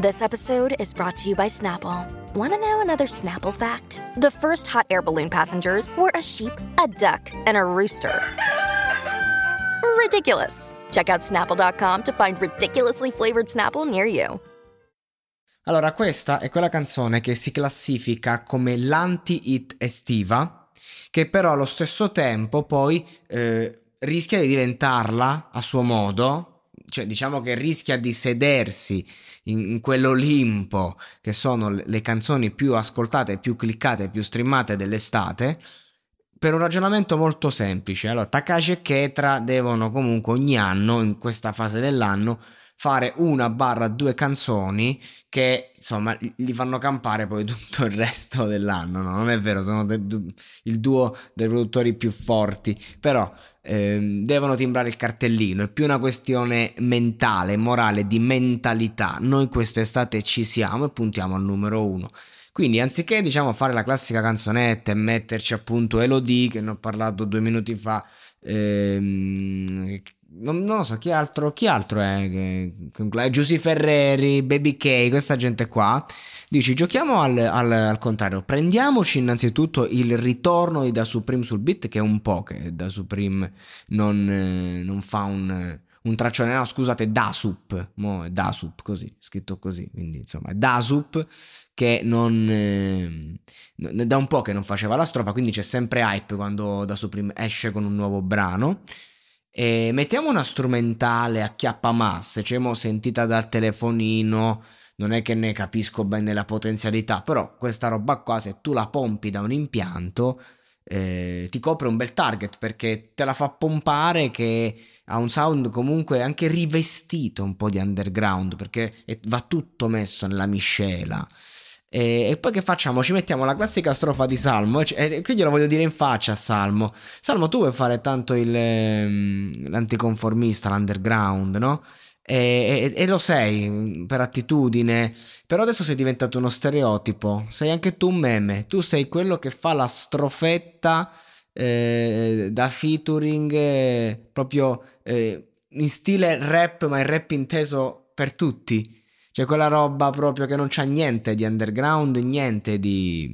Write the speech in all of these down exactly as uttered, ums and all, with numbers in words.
This episode is brought to you by Snapple. Want to know another Snapple fact? The first hot air balloon passengers were a sheep, a duck, and a rooster. Ridiculous. Check out Snapple dot com to find ridiculously flavored Snapple near you. Allora, questa è quella canzone che si classifica come l'anti-hit estiva, che però allo stesso tempo poi eh, rischia di diventarla a suo modo. Cioè, diciamo che rischia di sedersi in, in quell'Olimpo che sono le canzoni più ascoltate, più cliccate, più streamate dell'estate, per un ragionamento molto semplice. Allora, Takagi e Ketra devono comunque ogni anno, in questa fase dell'anno, fare una barra due canzoni che insomma li fanno campare poi tutto il resto dell'anno. No, non è vero, sono de- du- il duo dei produttori più forti, però ehm, devono timbrare il cartellino. È più una questione mentale, morale, di mentalità. Noi quest'estate ci siamo e puntiamo al numero uno. Quindi anziché, diciamo, fare la classica canzonetta e metterci appunto Elodie, che ne ho parlato due minuti fa, ehm, Non, non lo so chi altro, chi altro è che, che, Giusy Ferreri, Baby K, questa gente qua, dici giochiamo al, al, al contrario. Prendiamoci innanzitutto il ritorno di Da Supreme sul beat, che è un po' che Da Supreme non, eh, non fa un, un traccione, no scusate, Dasup, mo è Dasup così, scritto così, quindi insomma è Dasup che non eh, da un po' che non faceva la strofa, quindi c'è sempre hype quando Da Supreme esce con un nuovo brano. E mettiamo una strumentale a chiappamasse, cioè mo sentita dal telefonino, non è che ne capisco bene la potenzialità, però questa roba qua, se tu la pompi da un impianto, eh, ti copre un bel target, perché te la fa pompare che ha un sound comunque anche rivestito un po' di underground, perché va tutto messo nella miscela. E poi che facciamo? Ci mettiamo la classica strofa di Salmo, e qui glielo voglio dire in faccia a Salmo. Salmo, tu vuoi fare tanto il, l'anticonformista, l'underground, no? E, e, e lo sei per attitudine, però adesso sei diventato uno stereotipo, sei anche tu un meme, tu sei quello che fa la strofetta eh, da featuring eh, proprio eh, in stile rap, ma il rap inteso per tutti. C'è quella roba proprio che non c'ha niente di underground, niente di,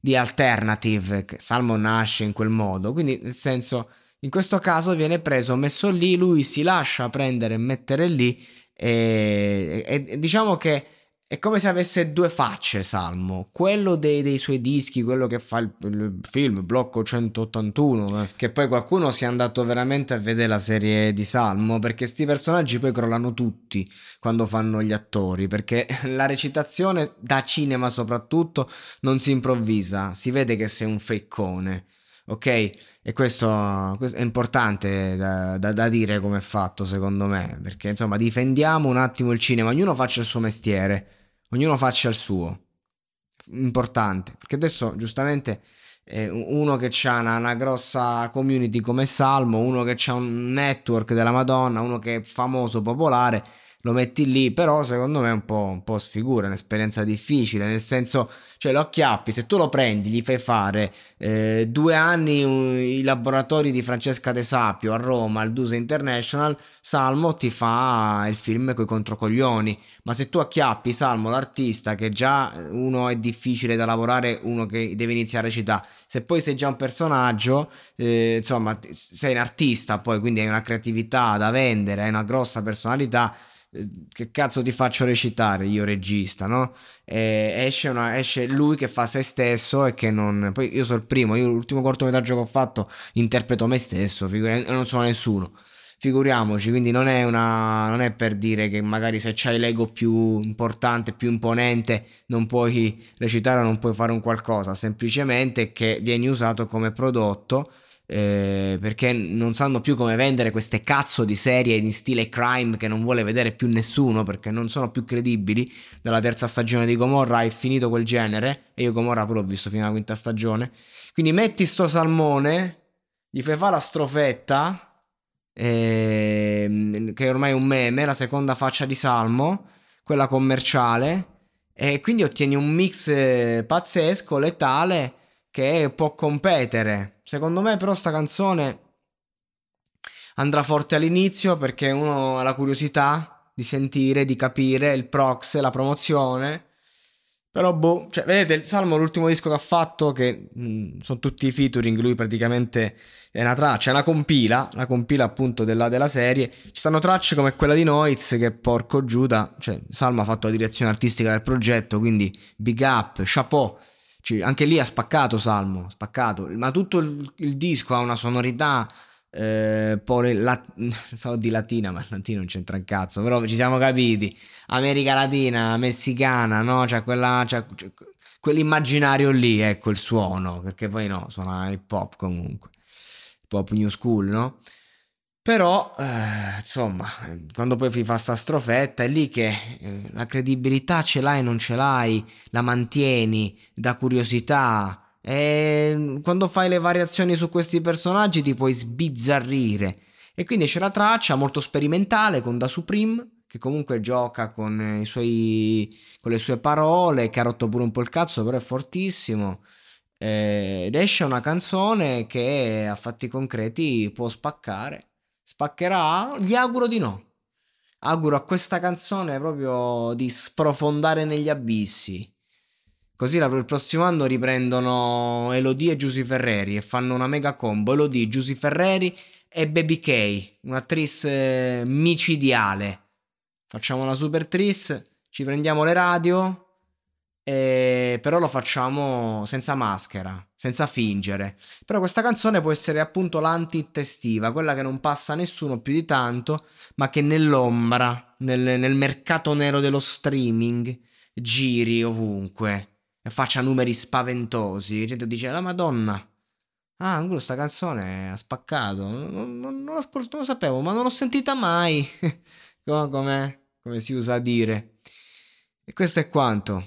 di alternative. Salmo nasce in quel modo, quindi nel senso, in questo caso viene preso, messo lì, lui si lascia prendere e mettere lì, e, e, e diciamo che è come se avesse due facce Salmo, quello dei, dei suoi dischi, quello che fa il, il film Blocco centottantuno, eh. Che poi qualcuno si è andato veramente a vedere la serie di Salmo, perché sti personaggi poi crollano tutti quando fanno gli attori, perché la recitazione da cinema soprattutto non si improvvisa, si vede che sei un feccone, ok? E questo, questo è importante da, da, da dire come è fatto secondo me, perché insomma difendiamo un attimo il cinema, ognuno faccia il suo mestiere, ognuno faccia il suo, importante, perché adesso giustamente eh, uno che c'ha una, una grossa community come Salmo, uno che c'ha un network della Madonna, uno che è famoso, popolare, lo metti lì, però secondo me è un po', un po' sfigura, è un'esperienza difficile, nel senso, cioè lo acchiappi, se tu lo prendi, gli fai fare eh, due anni uh, i laboratori di Francesca De Sapio a Roma, al Duse International, Salmo ti fa il film coi controcoglioni, ma se tu acchiappi Salmo, l'artista, che già uno è difficile da lavorare, uno che deve iniziare a recitare, se poi sei già un personaggio, eh, insomma, sei un artista poi, quindi hai una creatività da vendere, hai una grossa personalità, che cazzo ti faccio recitare io regista, no? E esce, una, esce lui che fa se stesso e che non... Poi io sono il primo, io l'ultimo cortometraggio che ho fatto interpreto me stesso, figura, non sono nessuno, figuriamoci, quindi non è una, non è per dire che magari se c'hai l'ego più importante, più imponente, non puoi recitare o non puoi fare un qualcosa, semplicemente che vieni usato come prodotto. Eh, perché non sanno più come vendere queste cazzo di serie in stile crime che non vuole vedere più nessuno, perché non sono più credibili. Dalla terza stagione di Gomorra è finito quel genere, e io Gomorra pure l'ho visto fino alla quinta stagione. Quindi metti sto salmone, gli fai fare la strofetta, eh, che è ormai un meme, la seconda faccia di Salmo, quella commerciale, e quindi ottieni un mix eh, pazzesco, letale, che può competere. Secondo me però sta canzone andrà forte all'inizio, perché uno ha la curiosità di sentire, di capire il prox, la promozione. Però boh, cioè, vedete il Salmo, l'ultimo disco che ha fatto, che mh, sono tutti i featuring, lui praticamente è una traccia, è una compila, la compila appunto della, della serie. Ci stanno tracce come quella di Noiz, che porco Giuda, cioè Salmo ha fatto la direzione artistica del progetto, quindi big up, chapeau. Cioè, anche lì ha spaccato Salmo, spaccato, ma tutto il, il disco ha una sonorità eh, poi la, so di latina, ma latino non c'entra un cazzo, però ci siamo capiti, America Latina, messicana, no? Cioè quella, cioè, cioè, quell'immaginario lì, ecco il suono, perché poi no, suona hip hop comunque, hip hop new school, no? Però, eh, insomma, quando poi si fa sta strofetta è lì che eh, la credibilità ce l'hai, non ce l'hai, la mantieni da curiosità, e quando fai le variazioni su questi personaggi ti puoi sbizzarrire. E quindi c'è la traccia molto sperimentale con Da Supreme, che comunque gioca con, i suoi, con le sue parole, che ha rotto pure un po' il cazzo, però è fortissimo. Ed esce una canzone che a fatti concreti può spaccare. Spaccherà? Gli auguro di no. Auguro a questa canzone proprio di sprofondare negli abissi. Così il prossimo anno riprendono Elodie e Giusy Ferreri e fanno una mega combo. Elodie, Giusy Ferreri e Baby K, un'attrice micidiale. Facciamo una super tris, ci prendiamo le radio, e però lo facciamo senza maschera, senza fingere. Però questa canzone può essere appunto l'antitestiva, quella che non passa a nessuno più di tanto, ma che nell'ombra, nel, nel mercato nero dello streaming, giri ovunque e faccia numeri spaventosi. Gente dice: la Madonna, ah, ancora sta canzone ha spaccato, non, non, non, ascolt- non lo sapevo, ma non l'ho sentita mai. Come, come si usa a dire. E questo è quanto.